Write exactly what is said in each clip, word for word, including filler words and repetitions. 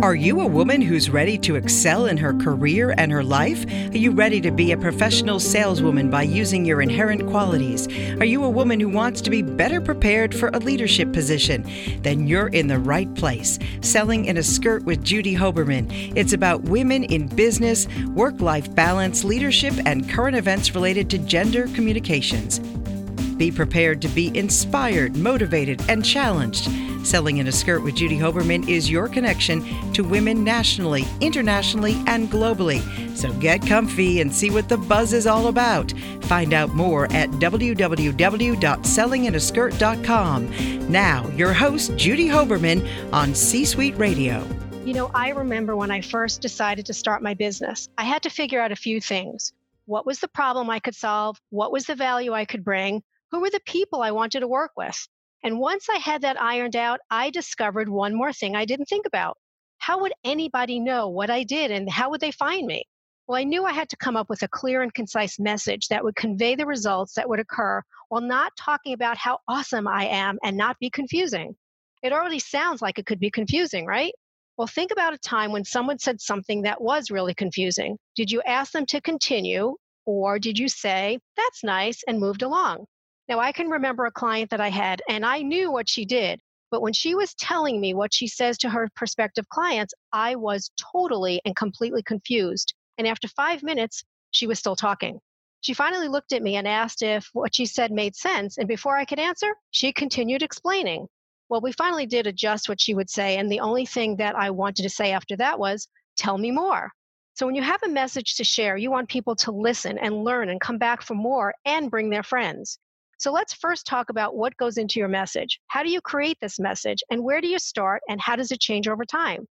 Are you a woman who's ready to excel in her career and her life? Are you ready to be a professional saleswoman by using your inherent qualities? Are you a woman who wants to be better prepared for a leadership position? Then you're in the right place. Selling in a Skirt with Judy Hoberman. It's about women in business, work-life balance, leadership, and current events related to gender communications. Be prepared to be inspired, motivated, and challenged. Selling in a Skirt with Judy Hoberman is your connection to women nationally, internationally, and globally. So get comfy and see what the buzz is all about. Find out more at w w w dot selling in a skirt dot com. Now, your host, Judy Hoberman on C-Suite Radio. You know, I remember when I first decided to start my business, I had to figure out a few things. What was the problem I could solve? What was the value I could bring? Who were the people I wanted to work with? And once I had that ironed out, I discovered one more thing I didn't think about. How would anybody know what I did and how would they find me? Well, I knew I had to come up with a clear and concise message that would convey the results that would occur while not talking about how awesome I am and not be confusing. It already sounds like it could be confusing, right? Well, think about a time when someone said something that was really confusing. Did you ask them to continue, or did you say, "That's nice," and moved along? Now, I can remember a client that I had, and I knew what she did, but when she was telling me what she says to her prospective clients, I was totally and completely confused. And after five minutes, she was still talking. She finally looked at me and asked if what she said made sense, and before I could answer, she continued explaining. Well, we finally did adjust what she would say, and the only thing that I wanted to say after that was, "Tell me more." So when you have a message to share, you want people to listen and learn and come back for more and bring their friends. So let's first talk about what goes into your message. How do you create this message, and where do you start, and how does it change over time?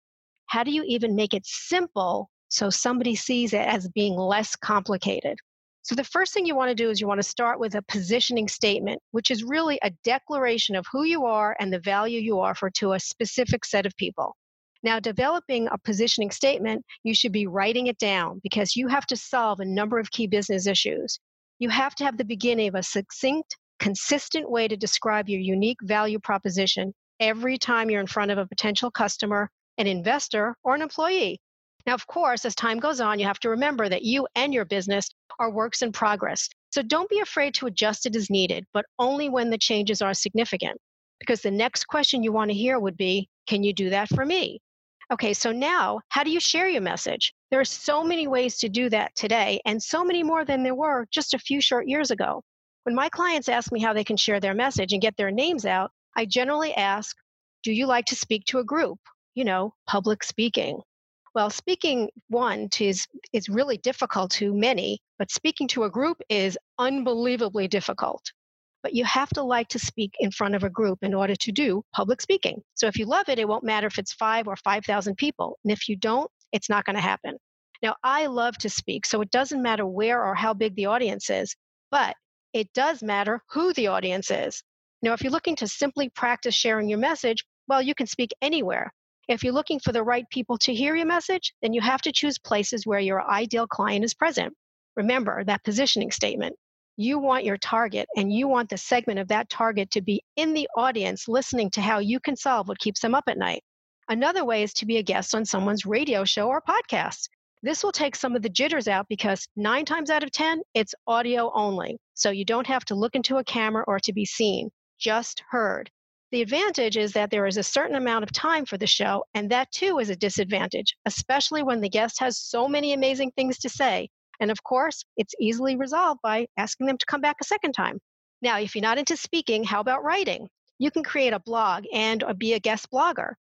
How do you even make it simple so somebody sees it as being less complicated? So the first thing you want to do is you want to start with a positioning statement, which is really a declaration of who you are and the value you offer to a specific set of people. Now, developing a positioning statement, you should be writing it down because you have to solve a number of key business issues. You have to have the beginning of a succinct, consistent way to describe your unique value proposition every time you're in front of a potential customer, an investor, or an employee. Now, of course, as time goes on, you have to remember that you and your business are works in progress. So don't be afraid to adjust it as needed, but only when the changes are significant. Because the next question you want to hear would be, "Can you do that for me?" Okay, so now, how do you share your message? There are so many ways to do that today, and so many more than there were just a few short years ago. When my clients ask me how they can share their message and get their names out, I generally ask, "Do you like to speak to a group?" You know, public speaking. Well, speaking one is, is really difficult to many, but speaking to a group is unbelievably difficult. But you have to like to speak in front of a group in order to do public speaking. So if you love it, it won't matter if it's five or five thousand people. And if you don't, it's not going to happen. Now, I love to speak, so it doesn't matter where or how big the audience is, but it does matter who the audience is. Now, if you're looking to simply practice sharing your message, well, you can speak anywhere. If you're looking for the right people to hear your message, then you have to choose places where your ideal client is present. Remember that positioning statement. You want your target and you want the segment of that target to be in the audience listening to how you can solve what keeps them up at night. Another way is to be a guest on someone's radio show or podcast. This will take some of the jitters out because nine times out of ten, it's audio only. So you don't have to look into a camera or to be seen, just heard. The advantage is that there is a certain amount of time for the show, and that too is a disadvantage, especially when the guest has so many amazing things to say. And of course, it's easily resolved by asking them to come back a second time. Now, if you're not into speaking, how about writing? You can create a blog and or be a guest blogger.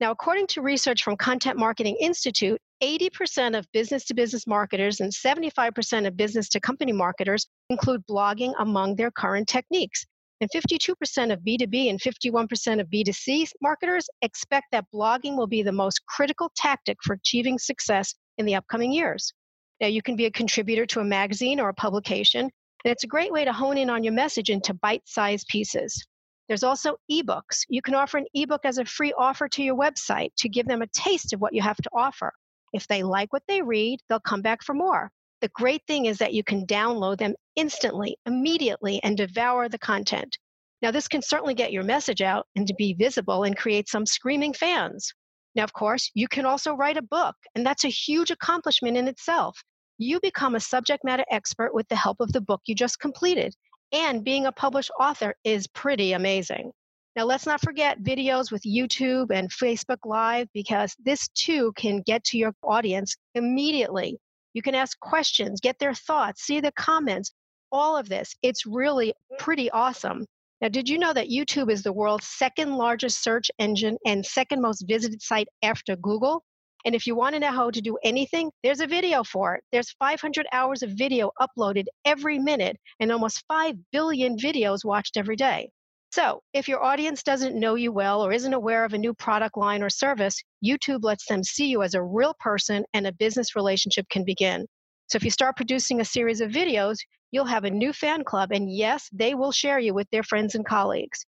Now, according to research from Content Marketing Institute, eighty percent of business-to-business marketers and seventy-five percent of business-to-company marketers include blogging among their current techniques. And fifty-two percent of B two B and fifty-one percent of B two C marketers expect that blogging will be the most critical tactic for achieving success in the upcoming years. Now, you can be a contributor to a magazine or a publication, and it's a great way to hone in on your message into bite-sized pieces. There's also ebooks. You can offer an ebook as a free offer to your website to give them a taste of what you have to offer. If they like what they read, they'll come back for more. The great thing is that you can download them instantly, immediately, and devour the content. Now, this can certainly get your message out and to be visible and create some screaming fans. Now, of course, you can also write a book, and that's a huge accomplishment in itself. You become a subject matter expert with the help of the book you just completed. And being a published author is pretty amazing. Now, let's not forget videos with YouTube and Facebook Live, because this too can get to your audience immediately. You can ask questions, get their thoughts, see the comments, all of this. It's really pretty awesome. Now, did you know that YouTube is the world's second largest search engine and second most visited site after Google? And if you want to know how to do anything, there's a video for it. There's five hundred hours of video uploaded every minute and almost five billion videos watched every day. So if your audience doesn't know you well or isn't aware of a new product line or service, YouTube lets them see you as a real person and a business relationship can begin. So if you start producing a series of videos, you'll have a new fan club, and yes, they will share you with their friends and colleagues.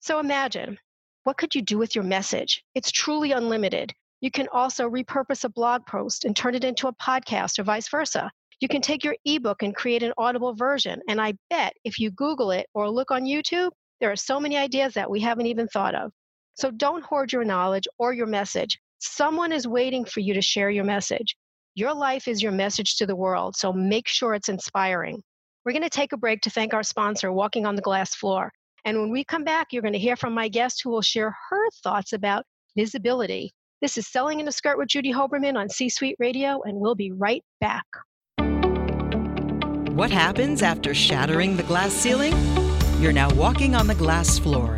So imagine, what could you do with your message? It's truly unlimited. You can also repurpose a blog post and turn it into a podcast or vice versa. You can take your ebook and create an audible version. And I bet if you Google it or look on YouTube, there are so many ideas that we haven't even thought of. So don't hoard your knowledge or your message. Someone is waiting for you to share your message. Your life is your message to the world, so make sure it's inspiring. We're going to take a break to thank our sponsor, Walking on the Glass Floor. And when we come back, you're going to hear from my guest who will share her thoughts about visibility. This is Selling in a Skirt with Judy Hoberman on C-Suite Radio, and we'll be right back. What happens after shattering the glass ceiling? You're now walking on the glass floor.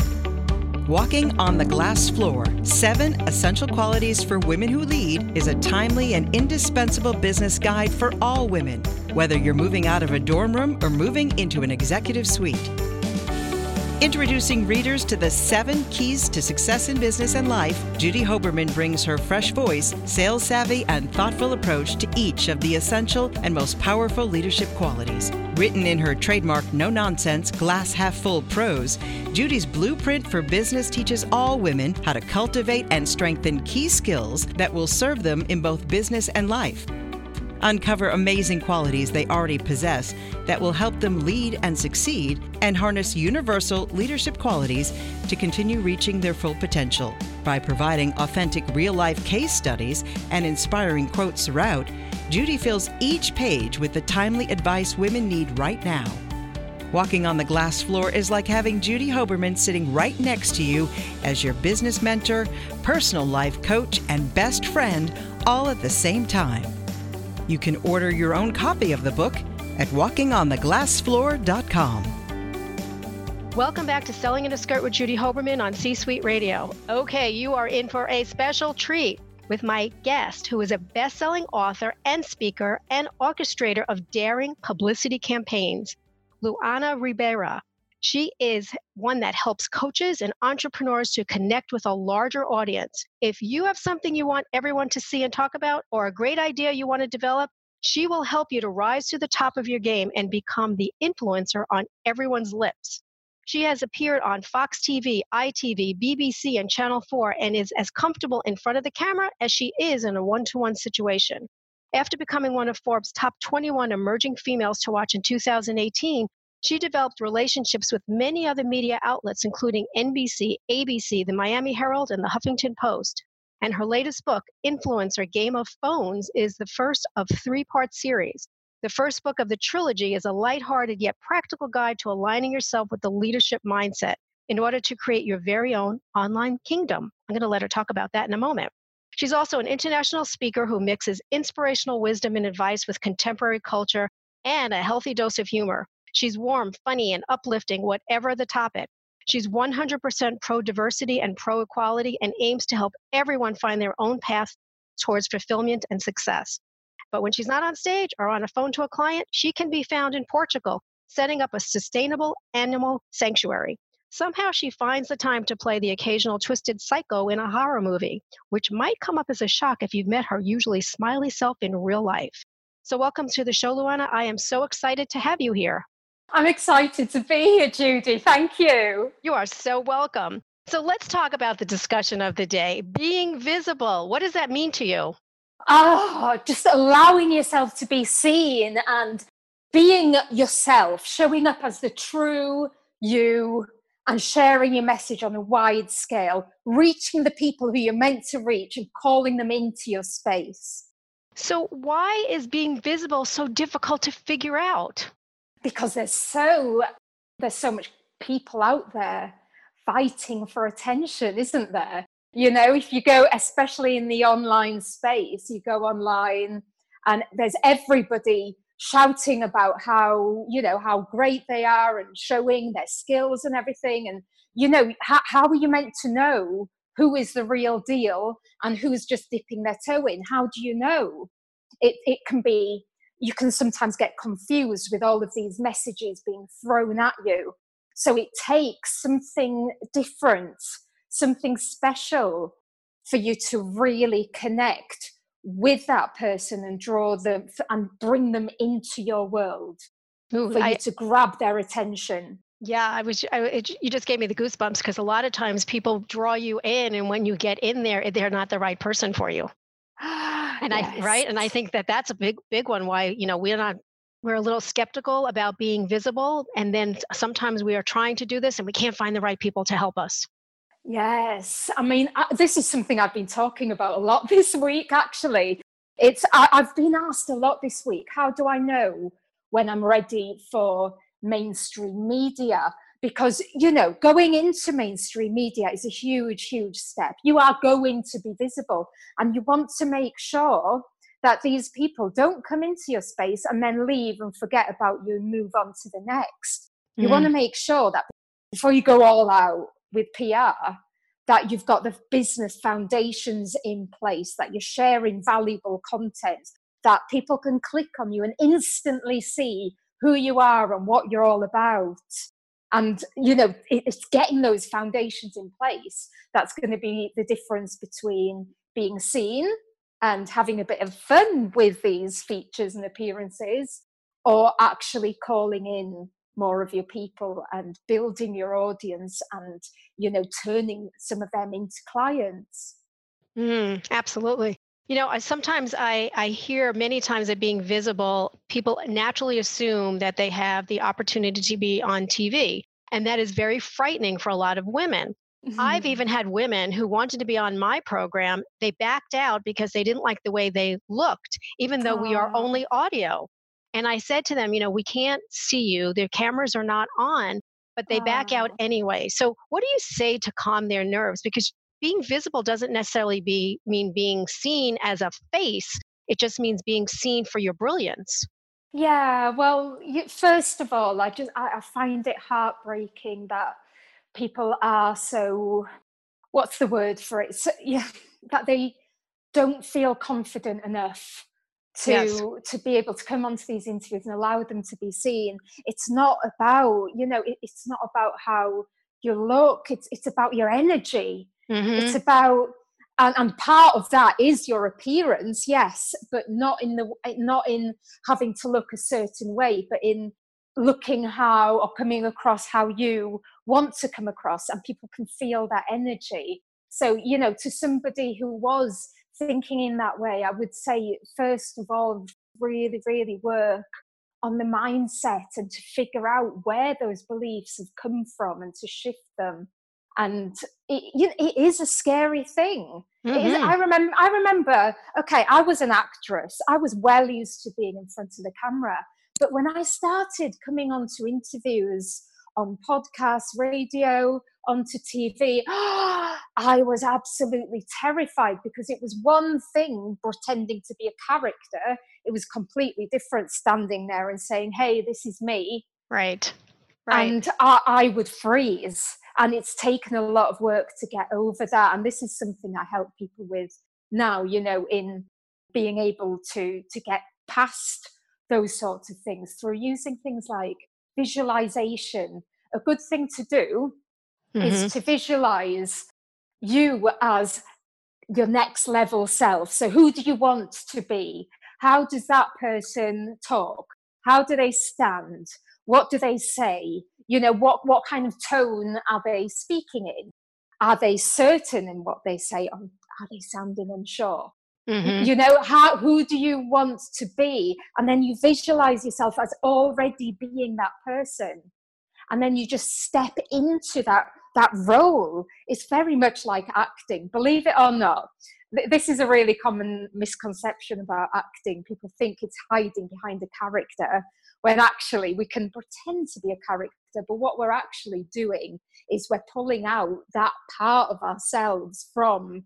Walking on the Glass Floor, Seven Essential Qualities for Women Who Lead is a timely and indispensable business guide for all women, whether you're moving out of a dorm room or moving into an executive suite. Introducing readers to the seven keys to success in business and life, Judy Hoberman brings her fresh voice, sales-savvy, and thoughtful approach to each of the essential and most powerful leadership qualities. Written in her trademark no-nonsense, glass-half-full prose, Judy's blueprint for business teaches all women how to cultivate and strengthen key skills that will serve them in both business and life. Uncover amazing qualities they already possess that will help them lead and succeed, and harness universal leadership qualities to continue reaching their full potential. By providing authentic real-life case studies and inspiring quotes throughout, Judy fills each page with the timely advice women need right now. Walking on the Glass Floor is like having Judy Hoberman sitting right next to you as your business mentor, personal life coach, and best friend, all at the same time. You can order your own copy of the book at walking on the glass floor dot com. Welcome back to Selling in a Skirt with Judy Hoberman on C-Suite Radio. Okay, you are in for a special treat with my guest, who is a best-selling author and speaker and orchestrator of daring publicity campaigns, Luana Ribeira. She is one that helps coaches and entrepreneurs to connect with a larger audience. If you have something you want everyone to see and talk about, or a great idea you want to develop, she will help you to rise to the top of your game and become the influencer on everyone's lips. She has appeared on Fox T V, I T V, B B C, and Channel four, and is as comfortable in front of the camera as she is in a one-to-one situation. After becoming one of Forbes' top twenty-one emerging females to watch in two thousand eighteen, she developed relationships with many other media outlets, including N B C, A B C, the Miami Herald, and the Huffington Post. And her latest book, Influencer Game of Phones, is the first of a three-part series. The first book of the trilogy is a lighthearted yet practical guide to aligning yourself with the leadership mindset in order to create your very own online kingdom. I'm going to let her talk about that in a moment. She's also an international speaker who mixes inspirational wisdom and advice with contemporary culture and a healthy dose of humor. She's warm, funny, and uplifting, whatever the topic. She's one hundred percent pro-diversity and pro-equality and aims to help everyone find their own path towards fulfillment and success. But when she's not on stage or on a phone to a client, she can be found in Portugal, setting up a sustainable animal sanctuary. Somehow she finds the time to play the occasional twisted psycho in a horror movie, which might come up as a shock if you've met her usually smiley self in real life. So welcome to the show, Luana. I am so excited to have you here. I'm excited to be here, Judy. Thank you. You are so welcome. So let's talk about the discussion of the day. Being visible. What does that mean to you? Oh, just allowing yourself to be seen and being yourself, showing up as the true you and sharing your message on a wide scale, reaching the people who you're meant to reach and calling them into your space. So why is being visible so difficult to figure out? Because there's so, there's so much people out there fighting for attention, isn't there? You know, if you go, especially in the online space, you go online and there's everybody shouting about how, you know, how great they are and showing their skills and everything. And, you know, how, how are you meant to know who is the real deal and who's just dipping their toe in? How do you know? It, it can be... You can sometimes get confused with all of these messages being thrown at you. So it takes something different, something special for you to really connect with that person and draw them and bring them into your world. Ooh, for I, you to grab their attention. Yeah, I was. I, it, you just gave me the goosebumps because a lot of times people draw you in, and when you get in there, they're not the right person for you. And yes. I right, and I think that that's a big, big one. Why you know we're not, we're a little skeptical about being visible, and then sometimes we are trying to do this, and we can't find the right people to help us. Yes, I mean I, this is something I've been talking about a lot this week. Actually, it's I, I've been asked a lot this week. How do I know when I'm ready for mainstream media? Because you know, going into mainstream media is a huge, huge step. You are going to be visible, and you want to make sure that these people don't come into your space and then leave and forget about you and move on to the next. Mm-hmm. You want to make sure that before you go all out with P R, that you've got the business foundations in place, that you're sharing valuable content, that people can click on you and instantly see who you are and what you're all about. And, you know, it's getting those foundations in place that's going to be the difference between being seen and having a bit of fun with these features and appearances, or actually calling in more of your people and building your audience and, you know, turning some of them into clients. Mm, absolutely. You know, I, sometimes I, I hear many times that being visible, people naturally assume that they have the opportunity to be on T V. And that is very frightening for a lot of women. Mm-hmm. I've even had women who wanted to be on my program. They backed out because they didn't like the way they looked, even though Aww. We are only audio. And I said to them, you know, we can't see you. Their cameras are not on, but they Aww. Back out anyway. So what do you say to calm their nerves? Because being visible doesn't necessarily be mean being seen as a face. It just means being seen for your brilliance. Yeah, well, you, first of all, I just I, I find it heartbreaking that people are so, what's the word for it? So, yeah, that they don't feel confident enough to yes. to be able to come onto these interviews and allow them to be seen. It's not about, you know, it, it's not about how you look. It's it's about your energy. Mm-hmm. It's about, and, and part of that is your appearance, yes, but not in the not in having to look a certain way, but in looking how or coming across how you want to come across, and people can feel that energy. So, you know, to somebody who was thinking in that way, I would say, first of all, really, really work on the mindset and to figure out where those beliefs have come from and to shift them. And it, you know, it is a scary thing. Mm-hmm. It is, I remember, I remember, okay, I was an actress. I was well used to being in front of the camera. But when I started coming onto interviews on podcasts, radio, onto T V, oh, I was absolutely terrified, because it was one thing pretending to be a character. It was completely different standing there and saying, hey, this is me. Right. Right. And I, I would freeze. And it's taken a lot of work to get over that. And this is something I help people with now, you know, in being able to, to get past those sorts of things through using things like visualization. A good thing to do mm-hmm. is to visualize you as your next level self. So who do you want to be? How does that person talk? How do they stand? What do they say? You know, what, what kind of tone are they speaking in? Are they certain in what they say? Or are they sounding unsure? Mm-hmm. You know, how, who do you want to be? And then you visualize yourself as already being that person. And then you just step into that, that role. It's very much like acting, believe it or not. This is a really common misconception about acting. People think it's hiding behind a character, when actually we can pretend to be a character, but what we're actually doing is we're pulling out that part of ourselves from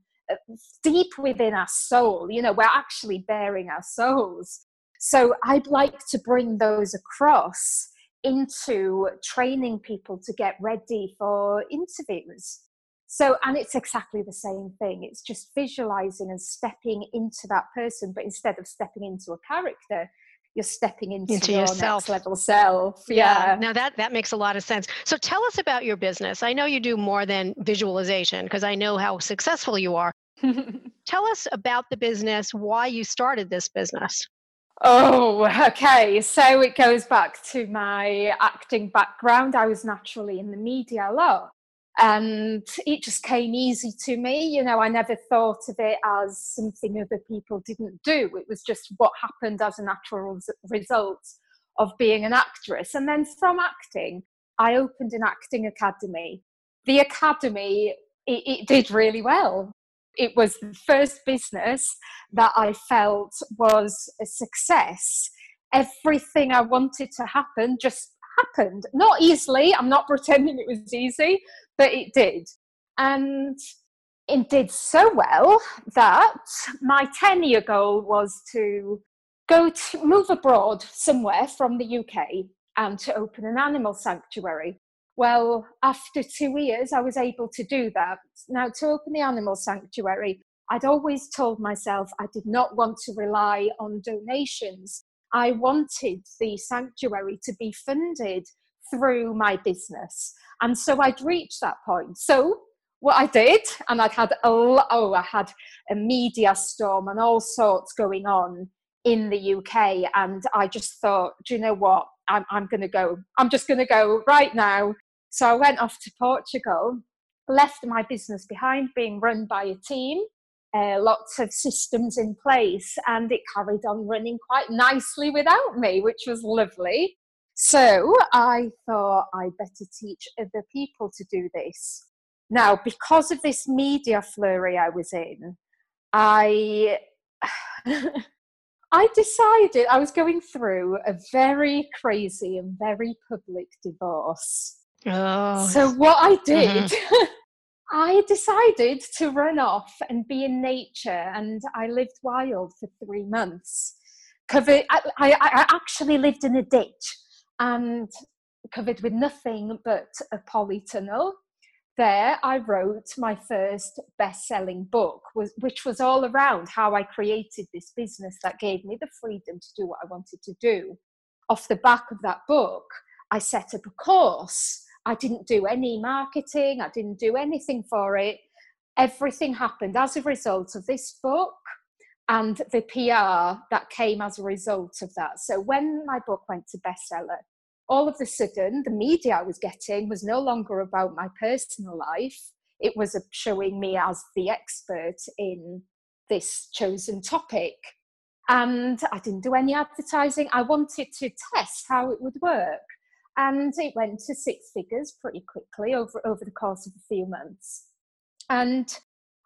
deep within our soul. You know, we're actually bearing our souls. So I'd like to bring those across into training people to get ready for interviews. So, and it's exactly the same thing. It's just visualizing and stepping into that person, but instead of stepping into a character, you're stepping into, into your yourself. Next level self. Yeah. yeah. Now that, that makes a lot of sense. So tell us about your business. I know you do more than visualization, because I know how successful you are. Tell us about the business, why you started this business. Oh, okay. So it goes back to my acting background. I was naturally in the media a lot, and it just came easy to me. You know, I never thought of it as something other people didn't do. It was just what happened as a natural result of being an actress. And then from acting, I opened an acting academy. The academy, it, it did really well. It was the first business that I felt was a success. Everything I wanted to happen just happened. Not easily, I'm not pretending it was easy, but it did. And it did so well that my ten-year goal was to go to move abroad somewhere from the U K and to open an animal sanctuary. Well, after two years, I was able to do that. Now, to open the animal sanctuary, I'd always told myself I did not want to rely on donations. I wanted the sanctuary to be funded through my business. And so I'd reached that point. So what I did, and I'd had a, oh, I had a media storm and all sorts going on in the U K. And I just thought, do you know what? I'm, I'm going to go. I'm just going to go right now. So I went off to Portugal, left my business behind, being run by a team. Uh, lots of systems in place, and it carried on running quite nicely without me, which was lovely. So I thought I better teach other people to do this. Now, because of this media flurry I was in, I I decided I was going through a very crazy and very public divorce. Oh. So what I did... Mm-hmm. I decided to run off and be in nature, and I lived wild for three months. Covered, I, I, I actually lived in a ditch and covered with nothing but a polytunnel. There I wrote my first best-selling book, which was all around how I created this business that gave me the freedom to do what I wanted to do. Off the back of that book, I set up a course. I didn't do any marketing. I didn't do anything for it. Everything happened as a result of this book and the P R that came as a result of that. So when my book went to bestseller, all of a sudden the media I was getting was no longer about my personal life. It was showing me as the expert in this chosen topic. And I didn't do any advertising. I wanted to test how it would work. And it went to six figures pretty quickly over, over the course of a few months. And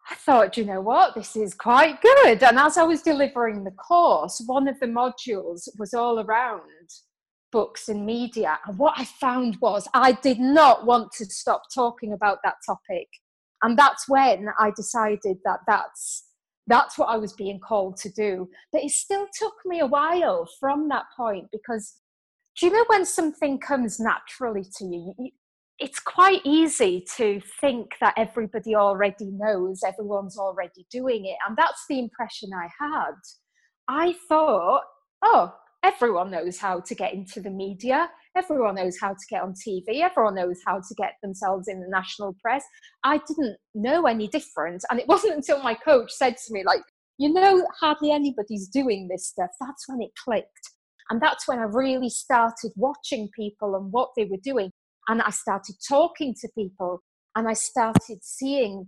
I thought, you know what, this is quite good. And as I was delivering the course, one of the modules was all around books and media. And what I found was I did not want to stop talking about that topic. And that's when I decided that that's, that's what I was being called to do. But it still took me a while from that point, because do you know when something comes naturally to you, it's quite easy to think that everybody already knows, everyone's already doing it. And that's the impression I had. I thought, oh, everyone knows how to get into the media. Everyone knows how to get on T V. Everyone knows how to get themselves in the national press. I didn't know any different. And it wasn't until my coach said to me, like, you know, hardly anybody's doing this stuff. That's when it clicked. And that's when I really started watching people and what they were doing. And I started talking to people, and I started seeing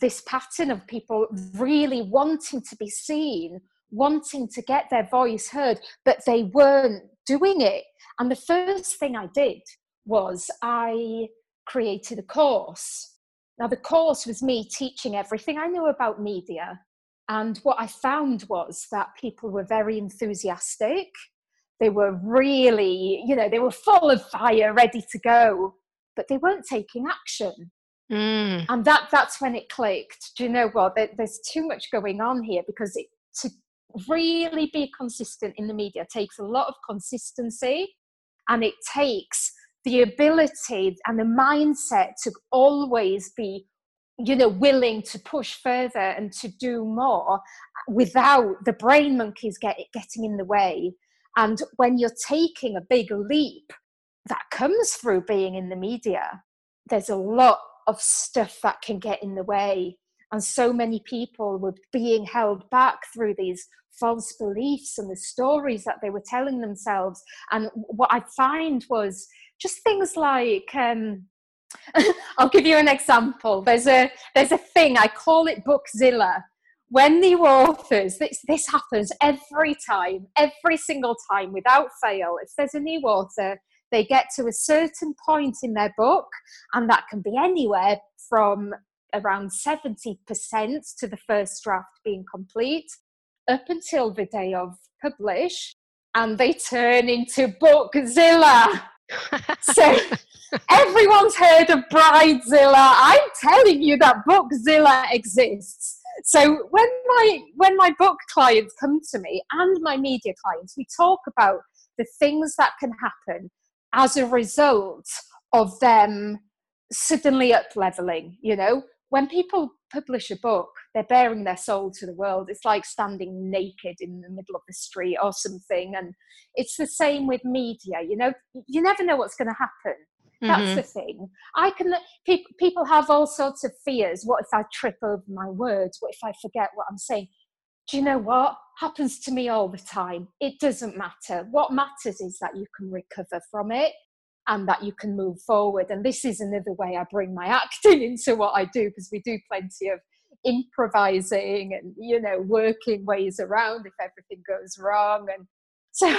this pattern of people really wanting to be seen, wanting to get their voice heard, but they weren't doing it. And the first thing I did was I created a course. Now, the course was me teaching everything I knew about media. And what I found was that people were very enthusiastic. They were really, you know, they were full of fire, ready to go, but they weren't taking action. Mm. And that that's when it clicked. Do you know what? There, there's too much going on here, because it, to really be consistent in the media takes a lot of consistency, and it takes the ability and the mindset to always be, you know, willing to push further and to do more without the brain monkeys get, getting in the way. And when you're taking a big leap that comes through being in the media, there's a lot of stuff that can get in the way. And so many people were being held back through these false beliefs and the stories that they were telling themselves. And what I find was just things like, um, I'll give you an example. There's a, there's a thing, I call it Bookzilla. When the authors, this, this happens every time, every single time without fail. If there's a new author, they get to a certain point in their book, and that can be anywhere from around seventy percent to the first draft being complete up until the day of publish, and they turn into Bookzilla. So everyone's heard of Bridezilla. I'm telling you that Bookzilla exists. So when my when my book clients come to me, and my media clients, we talk about the things that can happen as a result of them suddenly up-leveling. You know, when people publish a book, they're bearing their soul to the world. It's like standing naked in the middle of the street or something. And it's the same with media. You know, you never know what's going to happen. That's mm-hmm. the thing. I can. Pe- people have all sorts of fears. What if I trip over my words? What if I forget what I'm saying? Do you know what? Happens to me all the time. It doesn't matter. What matters is that you can recover from it and that you can move forward. And this is another way I bring my acting into what I do, because we do plenty of improvising and, you know, working ways around if everything goes wrong. And so...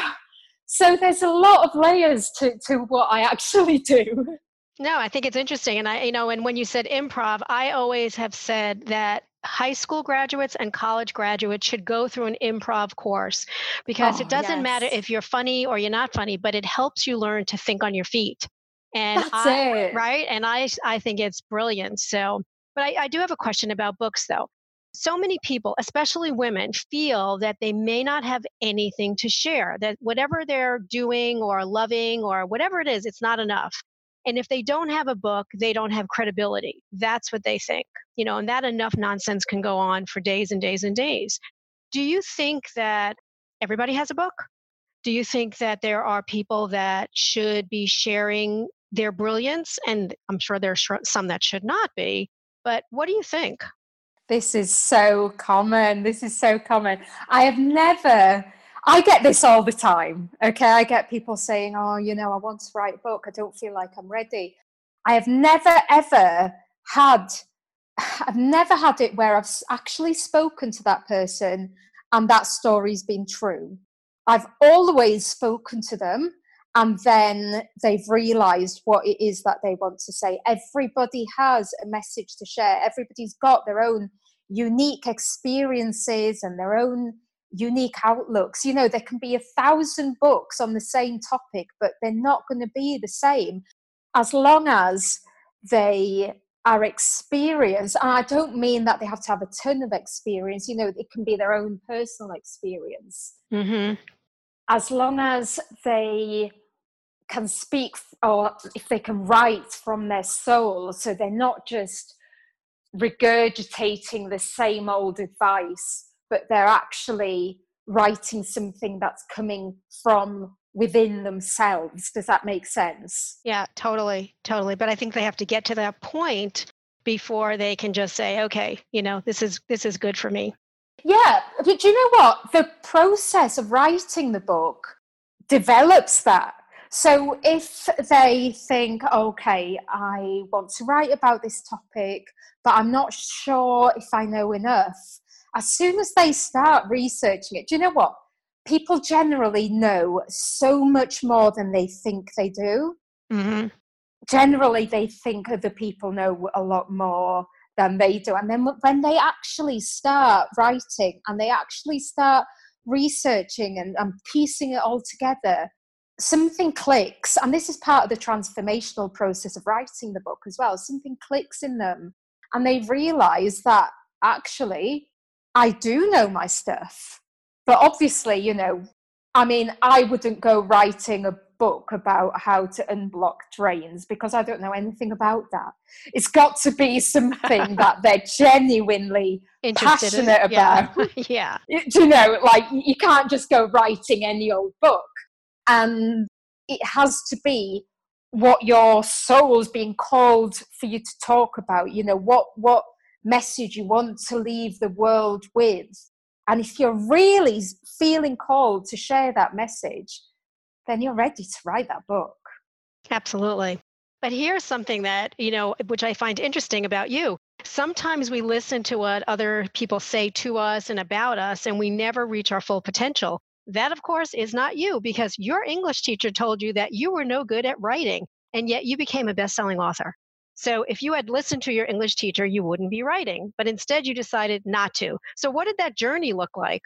So there's a lot of layers to, to what I actually do. No, I think it's interesting. And I, you know, and when you said improv, I always have said that high school graduates and college graduates should go through an improv course, because oh, it doesn't yes. matter if you're funny or you're not funny, but it helps you learn to think on your feet. And That's I, it. Right. And I, I think it's brilliant. So, but I, I do have a question about books though. So many people, especially women, feel that they may not have anything to share, that whatever they're doing or loving or whatever it is, it's not enough. And if they don't have a book, they don't have credibility. That's what they think, you know, and that enough nonsense can go on for days and days and days. Do you think that everybody has a book? Do you think that there are people that should be sharing their brilliance? And I'm sure there are some that should not be, but what do you think? This is so common. This is so common. I have never, I get this all the time, okay? I get people saying, oh, you know, I want to write a book. I don't feel like I'm ready. I have never, ever had, I've never had it where I've actually spoken to that person and that story's been true. I've always spoken to them and then they've realized what it is that they want to say. Everybody has a message to share. Everybody's got their own unique experiences and their own unique outlooks. You know, there can be a thousand books on the same topic, but they're not going to be the same as long as they are experienced. And I don't mean that they have to have a ton of experience. You know, it can be their own personal experience. Mm-hmm. As long as they can speak, or if they can write from their soul, so they're not just regurgitating the same old advice, but they're actually writing something that's coming from within themselves. Does that make sense? Yeah, totally, totally. But I think they have to get to that point before they can just say, okay, you know, this is this is good for me. Yeah, but do you know what? The process of writing the book develops that. So if they think, okay, I want to write about this topic, but I'm not sure if I know enough, as soon as they start researching it, do you know what? People generally know so much more than they think they do. Mm-hmm. Generally, they think other people know a lot more than they do. And then when they actually start writing and they actually start researching and, and piecing it all together, something clicks. And this is part of the transformational process of writing the book as well. Something clicks in them and they realize that actually, I do know my stuff. But obviously, you know, I mean, I wouldn't go writing a book about how to unblock drains because I don't know anything about that. It's got to be something that they're genuinely passionate in, yeah. about. Yeah. You know, like you can't just go writing any old book. And it has to be what your soul's being called for you to talk about, you know, what, what, message you want to leave the world with. And if you're really feeling called to share that message, then you're ready to write that book. Absolutely. But here's something that, you know, which I find interesting about you. Sometimes we listen to what other people say to us and about us, and we never reach our full potential. That, of course, is not you, because your English teacher told you that you were no good at writing, and yet you became a best-selling author. So if you had listened to your English teacher, you wouldn't be writing, but instead you decided not to. So what did that journey look like?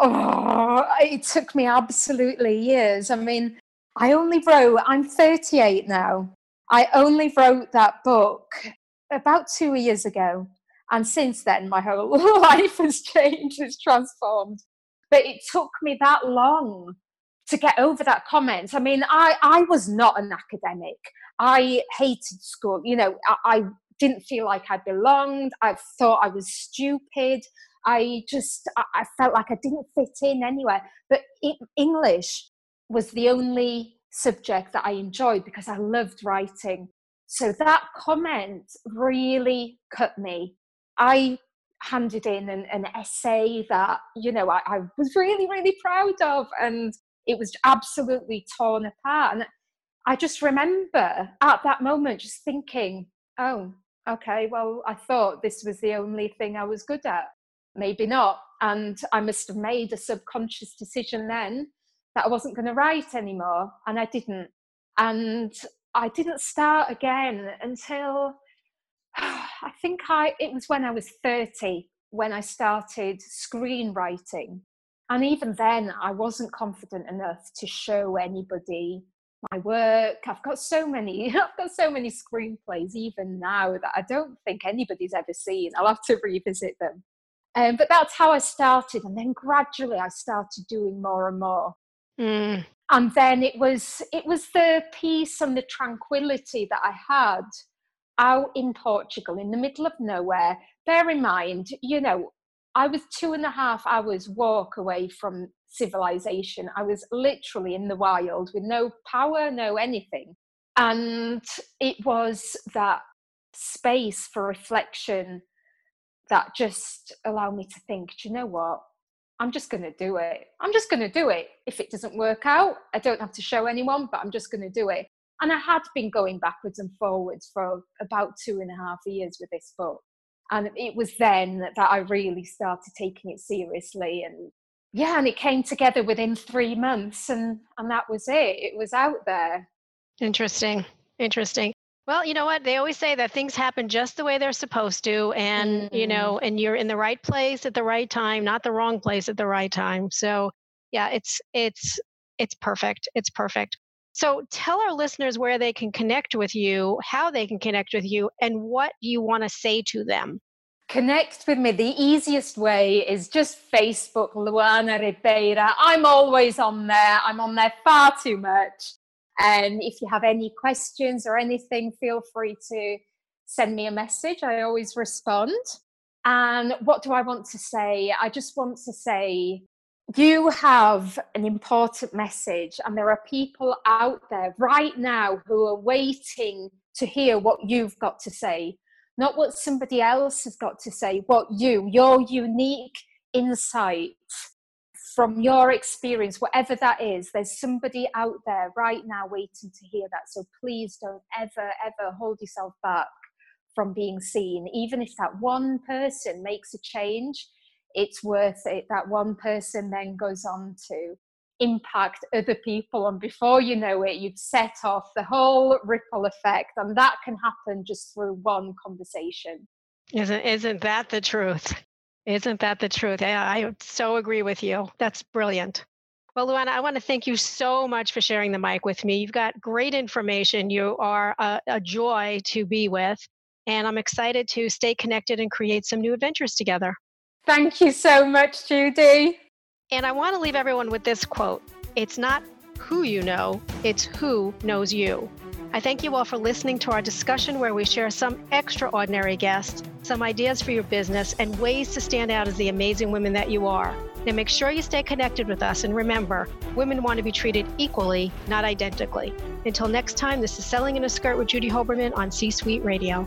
Oh, it took me absolutely years. I mean, I only wrote, I'm thirty-eight now. I only wrote that book about two years ago. And since then, my whole life has changed, it's transformed. But it took me that long to get over that comment. I mean, I, I was not an academic. I hated school. You know, I, I didn't feel like I belonged. I thought I was stupid. I just, I, I felt like I didn't fit in anywhere. But it, English was the only subject that I enjoyed because I loved writing. So that comment really cut me. I handed in an, an essay that, you know, I, I was really, really proud of. And it was absolutely torn apart. And I just remember at that moment just thinking, oh, okay, well, I thought this was the only thing I was good at. Maybe not. And I must have made a subconscious decision then that I wasn't going to write anymore. And I didn't. And I didn't start again until I think I, it was when I was thirty when I started screenwriting. And even then, I wasn't confident enough to show anybody my work. I've got so many, I've got so many screenplays even now that I don't think anybody's ever seen. I'll have to revisit them. Um, but that's how I started. And then gradually I started doing more and more. Mm. And then it was, it was the peace and the tranquility that I had out in Portugal in the middle of nowhere. Bear in mind, you know, I was two and a half hours walk away from civilization. I was literally in the wild with no power, no anything. And it was that space for reflection that just allowed me to think, do you know what? I'm just going to do it. I'm just going to do it. If it doesn't work out, I don't have to show anyone, but I'm just going to do it. And I had been going backwards and forwards for about two and a half years with this book. And it was then that, that I really started taking it seriously. And yeah, and it came together within three months and, and that was it. It was out there. Interesting. Interesting. Well, you know what? They always say that things happen just the way they're supposed to. And, mm. you know, and you're in the right place at the right time, not the wrong place at the right time. So yeah, it's, it's, it's perfect. It's perfect. So tell our listeners where they can connect with you, how they can connect with you, and what you want to say to them. Connect with me. The easiest way is just Facebook, Luana Ribeira. I'm always on there. I'm on there far too much. And if you have any questions or anything, feel free to send me a message. I always respond. And what do I want to say? I just want to say, you have an important message. And there are people out there right now who are waiting to hear what you've got to say. Not what somebody else has got to say, what you, your unique insight from your experience, whatever that is, there's somebody out there right now waiting to hear that. So please don't ever, ever hold yourself back from being seen. Even if that one person makes a change, it's worth it. That one person then goes on to impact other people. And before you know it, you've set off the whole ripple effect. And that can happen just through one conversation. Isn't, isn't that the truth? Isn't that the truth? I, I so agree with you. That's brilliant. Well, Luana, I want to thank you so much for sharing the mic with me. You've got great information. You are a, a joy to be with. And I'm excited to stay connected and create some new adventures together. Thank you so much, Judy. And I want to leave everyone with this quote. It's not who you know, it's who knows you. I thank you all for listening to our discussion where we share some extraordinary guests, some ideas for your business, and ways to stand out as the amazing women that you are. Now make sure you stay connected with us. And remember, women want to be treated equally, not identically. Until next time, this is Selling in a Skirt with Judy Hoberman on C-Suite Radio.